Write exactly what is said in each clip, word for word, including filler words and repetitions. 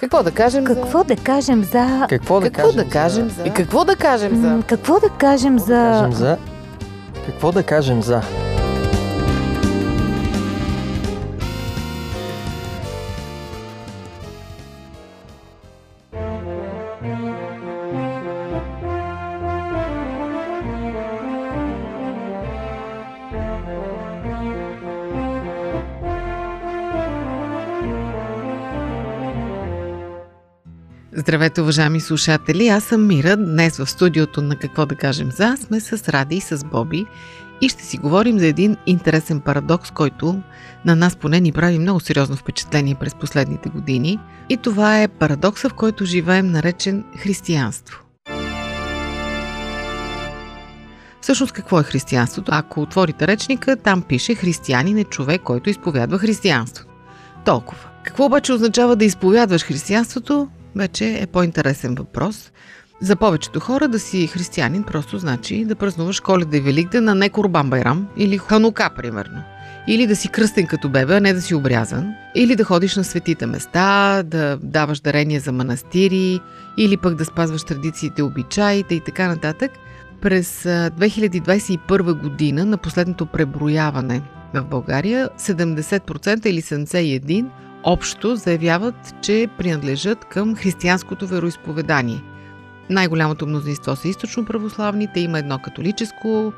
Какво да кажем какво за? Какво да кажем за? Какво да какво кажем за? И какво да кажем за? Какво да кажем за? Какво да кажем за? Здравейте, уважаеми слушатели! Аз съм Мира. Днес в студиото на Какво да кажем за сме с Ради и с Боби и ще си говорим за един интересен парадокс, който на нас поне ни прави много сериозно впечатление през последните години. И това е парадокса, в който живеем, наречен християнство. Всъщност какво е християнството? Ако отворите речника, там пише християнин е човек, който изповядва християнството. Толкова. Какво обаче означава да изповядваш християнството? Вече е по-интересен въпрос. За повечето хора да си християнин просто значи да празнуваш Коледа и Великден на Некор Байрам или Ханука, примерно. Или да си кръстен като бебе, а не да си обрязан. Или да ходиш на светите места, да даваш дарения за манастири, или пък да спазваш традициите, обичаите и така нататък. През две хиляди двадесет и първа година на последното преброяване в България седемдесет процента или седемдесет и едно процента общо заявяват, че принадлежат към християнското вероизповедание. Най-голямото мнозинство са източно-православните, има едно католическо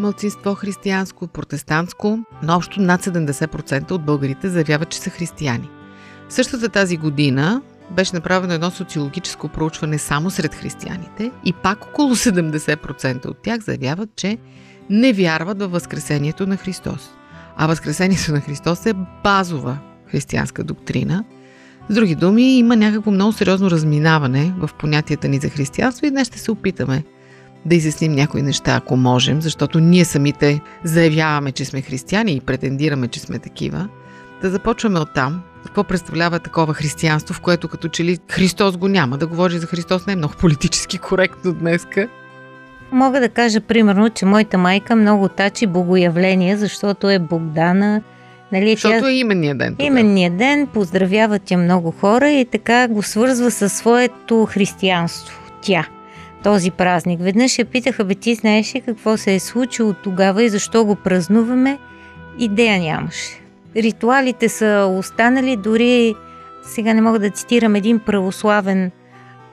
малцинство християнско, протестантско, но общо над седемдесет процента от българите заявяват, че са християни. Същата тази година беше направено едно социологическо проучване само сред християните и пак около седемдесет процента от тях заявяват, че не вярват във възкресението на Христос. А възкресението на Христос е базова християнска доктрина. С други думи, има някакво много сериозно разминаване в понятията ни за християнство и днес ще се опитаме да изясним някои неща, ако можем, защото ние самите заявяваме, че сме християни и претендираме, че сме такива. Да започваме оттам. Какво представлява такова християнство, в което като че ли Христос го няма? Да говориш за Христос не е много политически коректно днеска. Мога да кажа, примерно, че моята майка много тачи богоявление, защото е Богдана. Нали, защото тя... е именния ден. Тогава. Именния ден, поздравява тя много хора и така го свързва със своето християнство. Тя, този празник. Веднъж я питаха, бе, ти знаеш ли какво се е случило тогава и защо го празнуваме? Идея нямаше. Ритуалите са останали, дори сега не мога да цитирам, един православен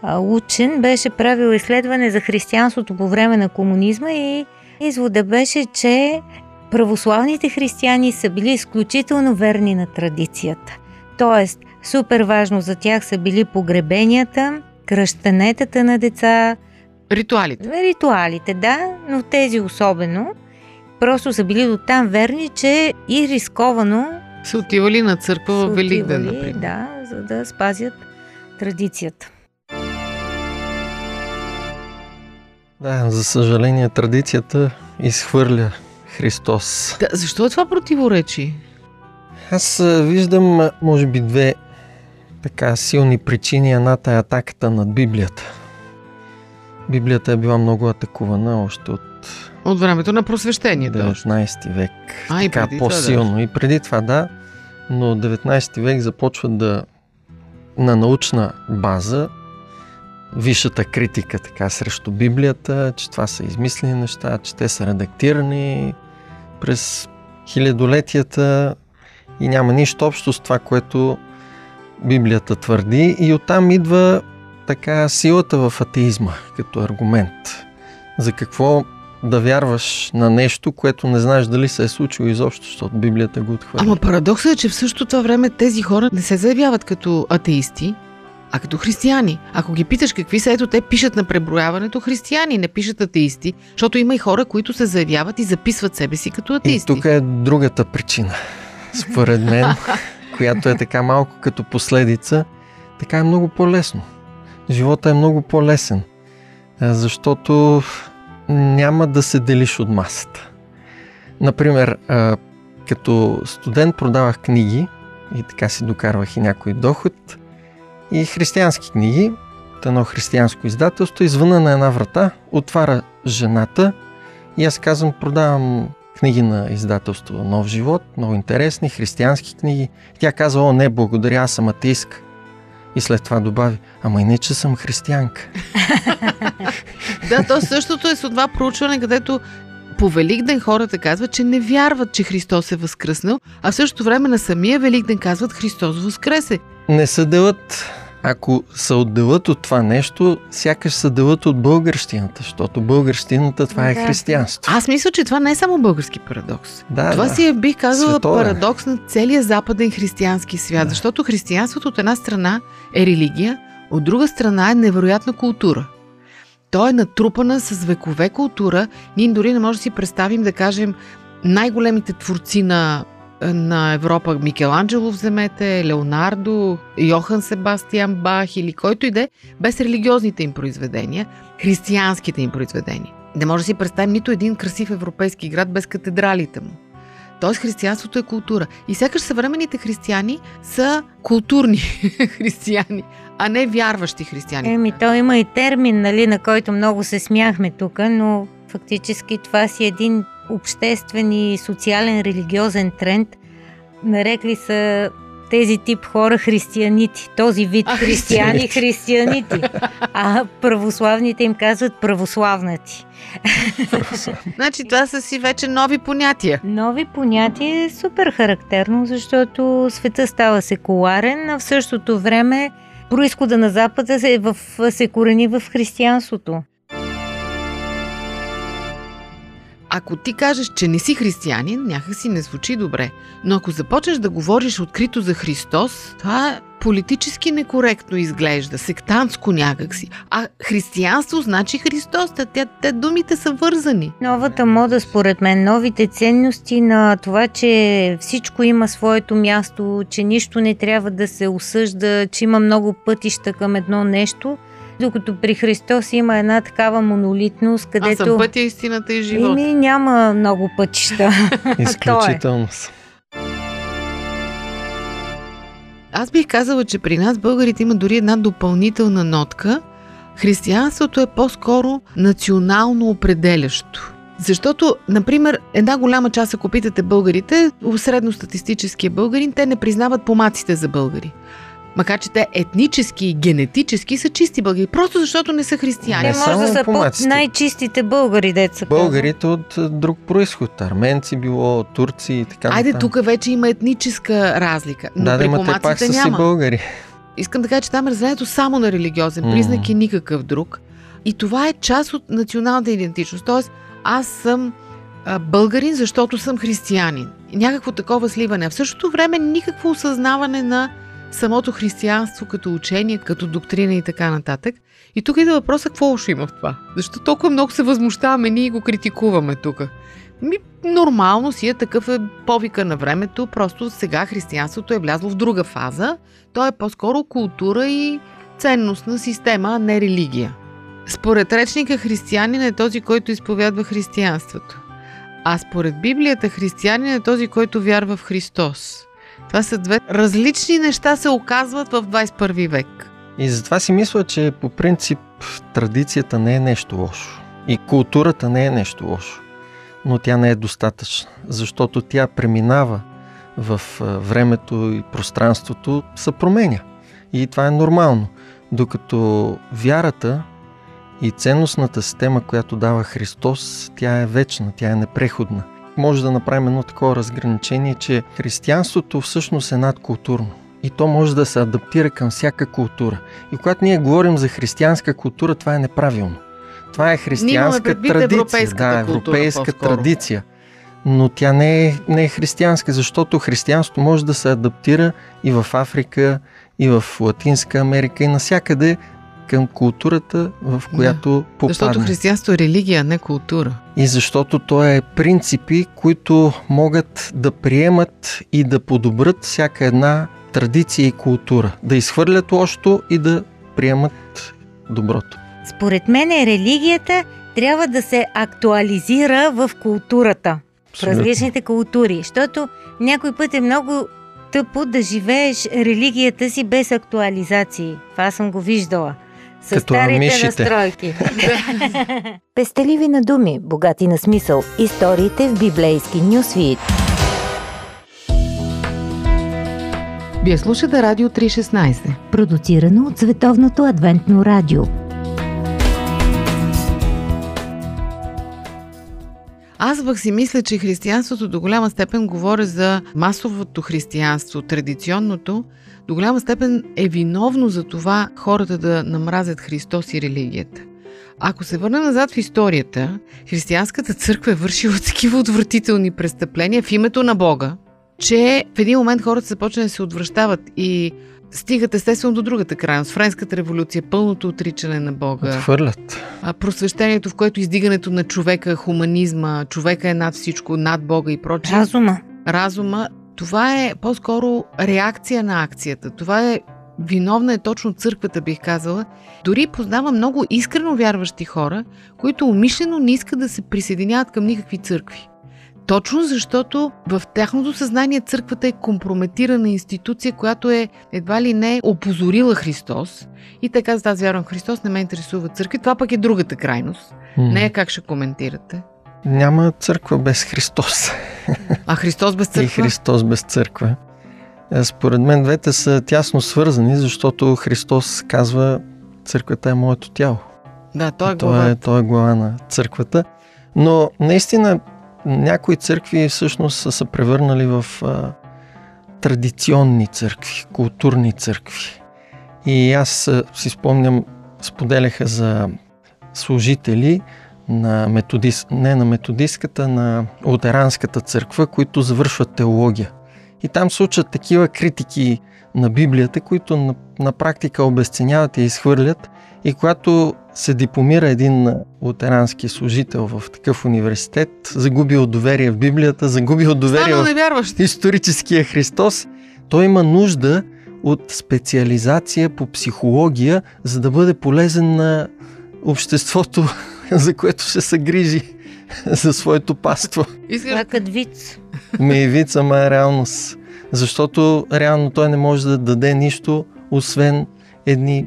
а, учен беше правил изследване за християнството по време на комунизма и извода беше, че православните християни са били изключително верни на традицията. Тоест, супер важно за тях са били погребенията, кръщенетата на деца. Ритуалите. Ритуалите, да, но тези особено. Просто са били дотам верни, че и рисковано са отивали на църква в Великден, например. Да, за да спазят традицията. Да, за съжаление, традицията изхвърля Христос. Да, защо е това противоречие? Аз виждам, може би, две така силни причини. Едната е атаката над Библията. Библията е била много атакувана още от... От времето на просвещението. деветнадесети век. А, така, и по-силно. Това, да. И преди това, да. Но деветнадесети век започва да... на научна база висшата критика така срещу Библията, че това са измислени неща, че те са редактирани през хилядолетията и няма нищо общо с това, което Библията твърди, и оттам идва така силата в атеизма като аргумент. За какво да вярваш на нещо, което не знаеш дали се е случило изобщо, защото Библията го отхвърля. Ама парадоксът е, че в същото това време тези хора не се заявяват като атеисти, а като християни. Ако ги питаш какви са, ето те пишат на преброяването християни, не пишат атеисти, защото има и хора, които се заявяват и записват себе си като атеисти. И тук е другата причина, според мен, която е така малко като последица. Така е много по-лесно. Живота е много по-лесен, защото няма да се делиш от масата. Например, като студент продавах книги и така си докарвах и някой доход, и християнски книги от едно християнско издателство. Извъна на една врата отваря жената и аз казвам, продавам книги на издателство Нов живот, много интересни християнски книги. Тя казва, о не, благодаря, аз съм атеистка. И след това добави, ама и не, че съм християнка. Да, то същото е с това проучване, където по Великден хората казват, че не вярват, че Христос е възкръснал, а в същото време на самия Великден казват Христос възкресе. Не се делят. Ако се отделят от това нещо, сякаш се делят от българщината, защото българщината това да. е християнство. Аз мисля, че това не е само български парадокс. Да, това да. си е, бих казала, световен парадокс на целия западен християнски свят, да. защото християнството от една страна е религия, от друга страна е невероятна култура. То е натрупана с векове култура. Ние дори не можем да си представим, да кажем, най-големите творци на на Европа, Микеланджело вземете, Леонардо, Йохан Себастиан Бах или който иде, без религиозните им произведения, християнските им произведения. Не може да си представим нито един красив европейски град без катедралите му. Тоест християнството е култура. И сякаш съвременните християни са културни християни, а не вярващи християни. Еми, то има и термин, нали, на който много се смяхме тук, но фактически това си един обществен и социален религиозен тренд. Нарекли са тези тип хора християните. Този вид а, християни, християните. А православните им казват православнати. Значи това са си вече нови понятия. Нови понятия е супер характерно, защото света става секуларен, а в същото време произхода на Запада се, в, се корени в християнството. Ако ти кажеш, че не си християнин, някакси не звучи добре. Но ако започнеш да говориш открито за Христос, това политически некоректно изглежда, сектантско някакси. А християнство значи Христос, те, те думите са вързани. Новата мода, според мен, новите ценности на това, че всичко има своето място, че нищо не трябва да се осъжда, че има много пътища към едно нещо, докато при Христос има една такава монолитност, където... Аз съм пътя, истината и живота. Ими няма много пътища. Изключителност. Аз бих казала, че при нас българите има дори една допълнителна нотка. Християнството е по-скоро национално определящо. Защото, например, една голяма част, ако питате българите, средностатистическия българин, те не признават помаците за българи. Макар че те етнически и генетически са чисти българи, просто защото не са християни. Не може да са под най-чистите българи, деца. Българите от друг происход, арменци било, турци и така. Айде, тук вече има етническа разлика, но да, при помаците няма. Българи. Искам да кажа, че там е разделението само на религиозен признак mm. и никакъв друг. И това е част от националната идентичност. Тоест, аз съм българин, защото съм християнин. Някакво такова сливане. А в същото време никакво осъзнаване на самото християнство като учение, като доктрина и така нататък. И тук идва въпроса, какво лошо има в това? Защо толкова много се възмущаваме ние и го критикуваме тук? Ми, нормално си е, такъв е повика на времето, просто сега християнството е влязло в друга фаза. То е по-скоро култура и ценностна система, а не религия. Според речника християнин е този, който изповядва християнството. А според Библията християнин е този, който вярва в Христос. Това са две различни неща, се оказват в двадесет и първи век. И затова си мисля, че по принцип традицията не е нещо лошо. И културата не е нещо лошо. Но тя не е достатъчна, защото тя преминава в времето и пространството, се променя. И това е нормално. Докато вярата и ценностната система, която дава Христос, тя е вечна, тя е непреходна. Може да направим едно такова разграничение, че християнството всъщност е надкултурно и то може да се адаптира към всяка култура. И когато ние говорим за християнска култура, това е неправилно. Това е християнска традиция, да, европейска традиция, но тя не е, не е християнска, защото християнството може да се адаптира и в Африка, и в Латинска Америка, и навсякъде към културата, в която да, попадна. Защото християнство е религия, а не култура. И защото то е принципи, които могат да приемат и да подобрят всяка една традиция и култура. Да изхвърлят лошото и да приемат доброто. Според мен религията трябва да се актуализира в културата. Абсолютно. В различните култури. Защото някой път е много тъпо да живееш религията си без актуализации. Това съм го виждала. С старите мишите. Настройки. Пестеливи на думи, богати на смисъл. Историите в библейски нюсвит. Вие слушате Радио три шестнайсет, продуцирано от Световното Адвентно радио. Аз вък си мисля, че християнството до голяма степен, говоря за масовото християнство, традиционното, до голяма степен е виновно за това хората да намразят Христос и религията. Ако се върна назад в историята, християнската църква е вършила такива отвратителни престъпления в името на Бога, че в един момент хората се почне да се отвръщават и стигат естествено до другата крайност. Френската революция, пълното отричане на Бога. Отхвърлят. Просвещението, в което издигането на човека, хуманизма, човека е над всичко, над Бога и прочее. Разума. Разума. Това е по-скоро реакция на акцията. Това е виновна е точно църквата, бих казала. Дори познавам много искрено вярващи хора, които умишлено не искат да се присъединяват към никакви църкви. Точно защото в тяхното съзнание църквата е компрометирана институция, която е едва ли не опозорила Христос. И така, за тази вярвам Христос, не ме интересува църкви. Това пък е другата крайност. Mm. Не е как ще коментирате. Няма църква без Христос. А Христос без църква? И Христос без църква. Според мен двете са тясно свързани, защото Христос казва: църквата е моето тяло. Да, той е глава. Той е, той е глава на църквата. Но наистина някои църкви всъщност са се превърнали в а, традиционни църкви, културни църкви. И аз а, си спомням, споделяха за служители на методис... не на методистката, на лутеранската църква, които завършват теология. И там случат такива критики на Библията, които на, на практика обезценяват и изхвърлят. И когато се дипломира един лутерански служител в такъв университет, загубил доверие в Библията, загубил доверие в историческия Христос, той има нужда от специализация по психология, за да бъде полезен на обществото, за което ще се грижи за своето паство. Какът виц. Ми виц, ама е реалност. Защото реално той не може да даде нищо, освен едни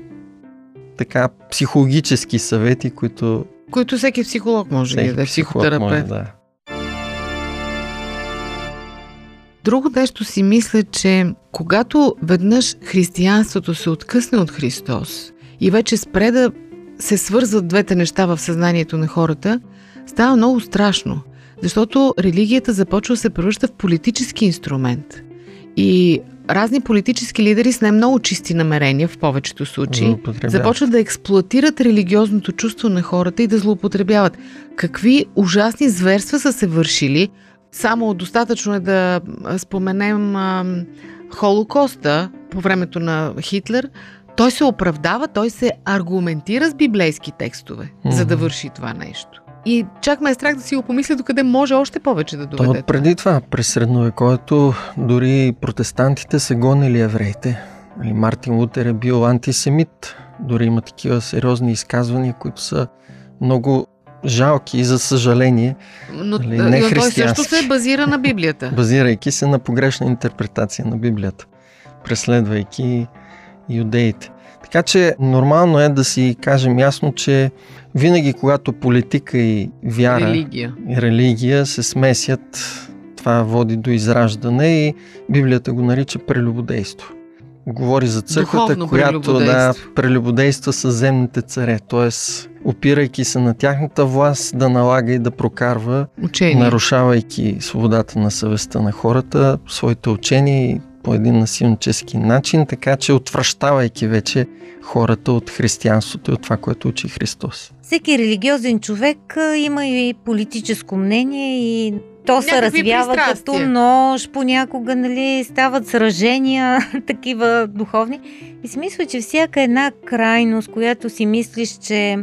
така психологически съвети, които... Които всеки психолог може да даде, психотерапевт. Да. Друго нещо си мисля, че когато веднъж християнството се откъсне от Христос и вече спре да се свързват двете неща в съзнанието на хората, става много страшно, защото религията започва да се превръща в политически инструмент. И разни политически лидери с не много чисти намерения в повечето случаи започват да експлоатират религиозното чувство на хората и да злоупотребяват. Какви ужасни зверства са се вършили. Само достатъчно е да споменем а, Холокоста по времето на Хитлер. Той се оправдава, той се аргументира с библейски текстове, mm-hmm. за да върши това нещо. И чак ме е страх да си го помисля докъде може още повече да доведе. То преди това, през средновековието, дори протестантите са гонили евреите. Мартин Лутер е бил антисемит. Дори има такива сериозни изказвания, които са много жалки и за съжаление. Но, али, не но той също се базира на Библията. Базирайки се на погрешна интерпретация на Библията, преследвайки юдеите. Така че нормално е да си кажем ясно, че винаги когато политика и вяра религия. и религия се смесят, това води до израждане и Библията го нарича прелюбодейство. Говори за църквата, духовно която да прелюбодейства със земните царе, т.е. опирайки се на тяхната власт да налага и да прокарва, учение. нарушавайки свободата на съвестта на хората, своите учения и по един насилнически начин, така че отвръщавайки вече хората от християнството и от това, което учи Христос. Всеки религиозен човек има и политическо мнение и то се развява като нож, понякога нали, стават сражения такива духовни. И смисля, че всяка една крайност, която си мислиш, че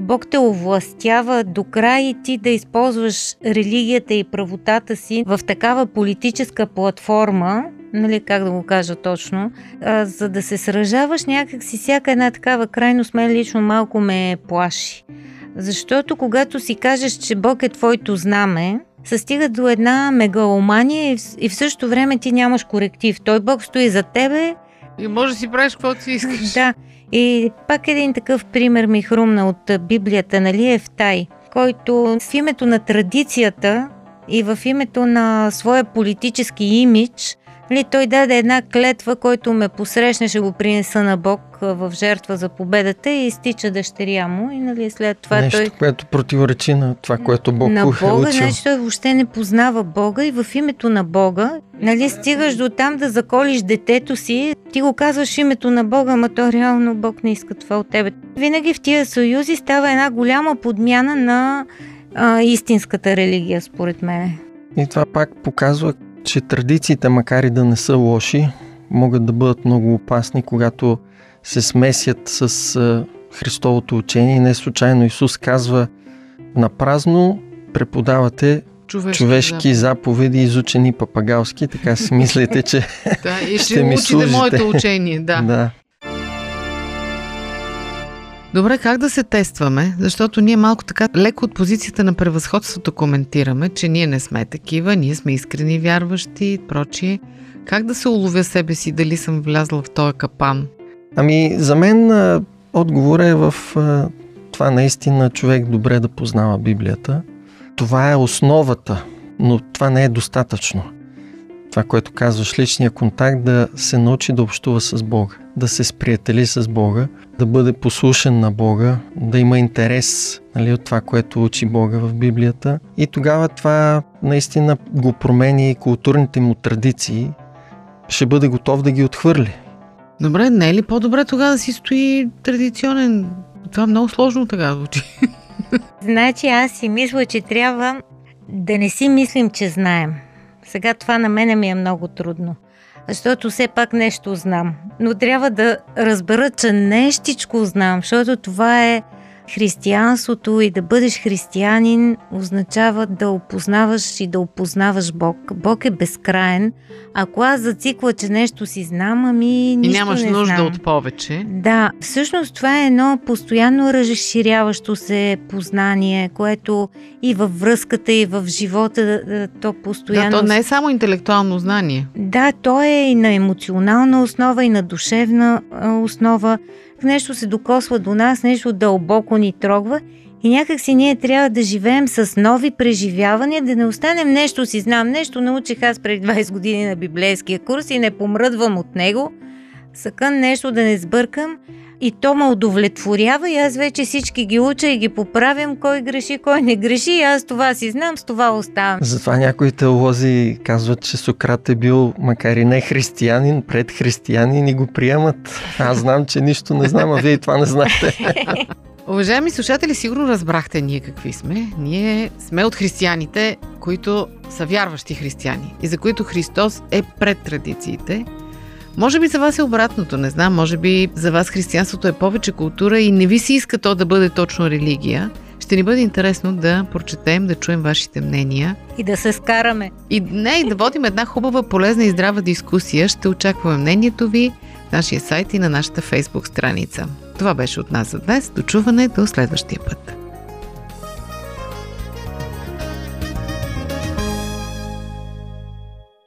Бог те овластява до край и ти да използваш религията и правотата си в такава политическа платформа, нали, как да го кажа точно, а, за да се сражаваш някакси всяка една такава крайност, мен лично малко ме плаши. Защото когато си кажеш, че Бог е твоето знаме, се стига до една мегаломания и в, и в същото време ти нямаш коректив. Той Бог стои зад тебе. И може да си правиш каквото си искаш. Да. И пак един такъв пример ми хрумна от Библията, нали, Ефтай, който в името на традицията и в името на своя политически имидж Ли, той даде една клетва, който ме посрещне, ще го принеса на Бог в жертва за победата, и изтича дъщеря му. И нали, след това нещо, той... което противоречи на това, което Бог на Бога, е учил. Значи, той въобще не познава Бога и в името на Бога, нали, стигаш до там да заколиш детето си, ти го казваш името на Бога, ама то реално Бог не иска това от тебе. Винаги в тия съюзи става една голяма подмяна на а, истинската религия, според мене. И това пак показва, че традициите, макар и да не са лоши, могат да бъдат много опасни, когато се смесят с Христовото учение. Не случайно Исус казва: напразно преподавате човешки, човешки заповеди, изучени папагалски, така си мислите, че да, и ще, ще ми служите. Моето учение, да. да. Добре, как да се тестваме? Защото ние малко така леко от позицията на превъзходството коментираме, че ние не сме такива, ние сме искрени вярващи и прочие. Как да се уловя себе си, дали съм влязла в този капан? Ами, за мен отговорът е в това наистина човек добре да познава Библията. Това е основата, но това не е достатъчно. Това, което казваш, личния контакт, да се научи да общува с Бога, да се сприятели с Бога, да бъде послушен на Бога, да има интерес, нали, от това, което учи Бога в Библията. И тогава това наистина го промени и културните му традиции, ще бъде готов да ги отхвърли. Добре, не е ли по-добре тогава да си стои традиционен? Това е много сложно така звучи. Значи аз си мисля, че трябва да не си мислим, че знаем. Сега това на мене ми е много трудно, защото все пак нещо знам. Но трябва да разбера, че нещичко знам, защото това е християнството, и да бъдеш християнин означава да опознаваш и да опознаваш Бог. Бог е безкраен. Ако аз зацикла, че нещо си знам, ами нищо не знам. И нямаш нужда от повече. Да, всъщност това е едно постоянно разширяващо се познание, което и във връзката, и в живота то постоянно... Да, то не е само интелектуално знание. Да, то е и на емоционална основа, и на душевна основа. Нещо се докосва до нас, нещо дълбоко ни трогва, и някак си ние трябва да живеем с нови преживявания, да не останем нещо си знам, нещо научих аз преди двайсет години на библейския курс и не помръдвам от него, съкън нещо да не сбъркам, и то ме удовлетворява, и аз вече всички ги уча и ги поправям, кой греши, кой не греши, и аз това си знам, с това оставам. Затова някои теолози казват, че Сократ е бил, макар и не християнин, пред християнин, и го приемат. Аз знам, че нищо не знам, а вие и това не знаете. Уважаеми слушатели, сигурно разбрахте ние какви сме. Ние сме от християните, които са вярващи християни и за които Христос е пред традициите. Може би за вас е обратното, не знам, може би за вас християнството е повече култура и не ви се иска то да бъде точно религия. Ще ни бъде интересно да прочетем, да чуем вашите мнения. И да се скараме. И, не, и да водим една хубава, полезна и здрава дискусия. Ще очакваме мнението ви на нашия сайт и на нашата Фейсбук страница. Това беше от нас за днес. До чуване, до следващия път.